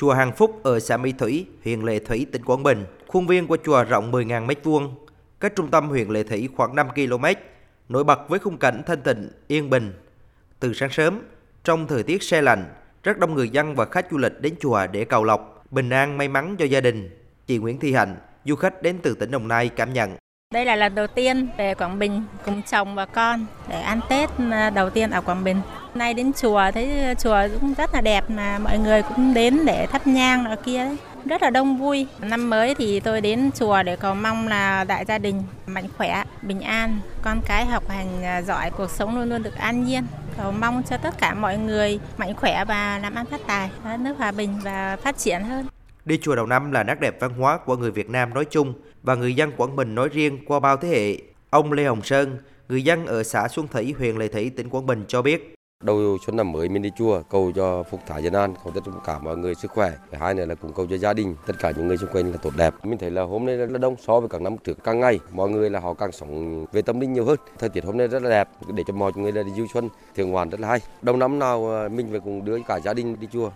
Chùa Hoằng Phúc ở xã Mỹ Thủy, huyện Lệ Thủy, tỉnh Quảng Bình. Khuôn viên của chùa rộng 10.000 m2, cách trung tâm huyện Lệ Thủy khoảng 5 km, nổi bật với khung cảnh thanh tịnh, yên bình. Từ sáng sớm, trong thời tiết se lạnh, rất đông người dân và khách du lịch đến chùa để cầu lộc, bình an, may mắn cho gia đình. Chị Nguyễn Thị Hạnh, du khách đến từ tỉnh Đồng Nai cảm nhận. Đây là lần đầu tiên về Quảng Bình cùng chồng và con để ăn Tết đầu tiên ở Quảng Bình. Hôm nay đến chùa thấy chùa cũng rất là đẹp mà mọi người cũng đến để thắp nhang ở kia đấy. Rất là đông vui. Năm mới thì tôi đến chùa để cầu mong là đại gia đình mạnh khỏe, bình an, con cái học hành giỏi, cuộc sống luôn luôn được an nhiên. Cầu mong cho tất cả mọi người mạnh khỏe và làm ăn phát tài, đất nước hòa bình và phát triển hơn. Đi chùa đầu năm là nét đẹp văn hóa của người Việt Nam nói chung và người dân Quảng Bình nói riêng qua bao thế hệ. Ông Lê Hồng Sơn, người dân ở xã Xuân Thủy, huyện Lệ Thủy, tỉnh Quảng Bình cho biết. Đầu xuân năm mới mình đi chùa cầu cho phúc thải dân an, cầu cho tất cả mọi người sức khỏe. Hai này là cũng cầu cho gia đình, tất cả những người xung quanh là tốt đẹp. Mình thấy là hôm nay rất là đông so với các năm trước, càng ngày mọi người là họ càng sống về tâm linh nhiều hơn. Thời tiết hôm nay rất là đẹp để cho mọi người là đi du xuân, thưởng ngoạn rất là hay. Đầu năm nào mình về cùng đưa cả gia đình đi chùa.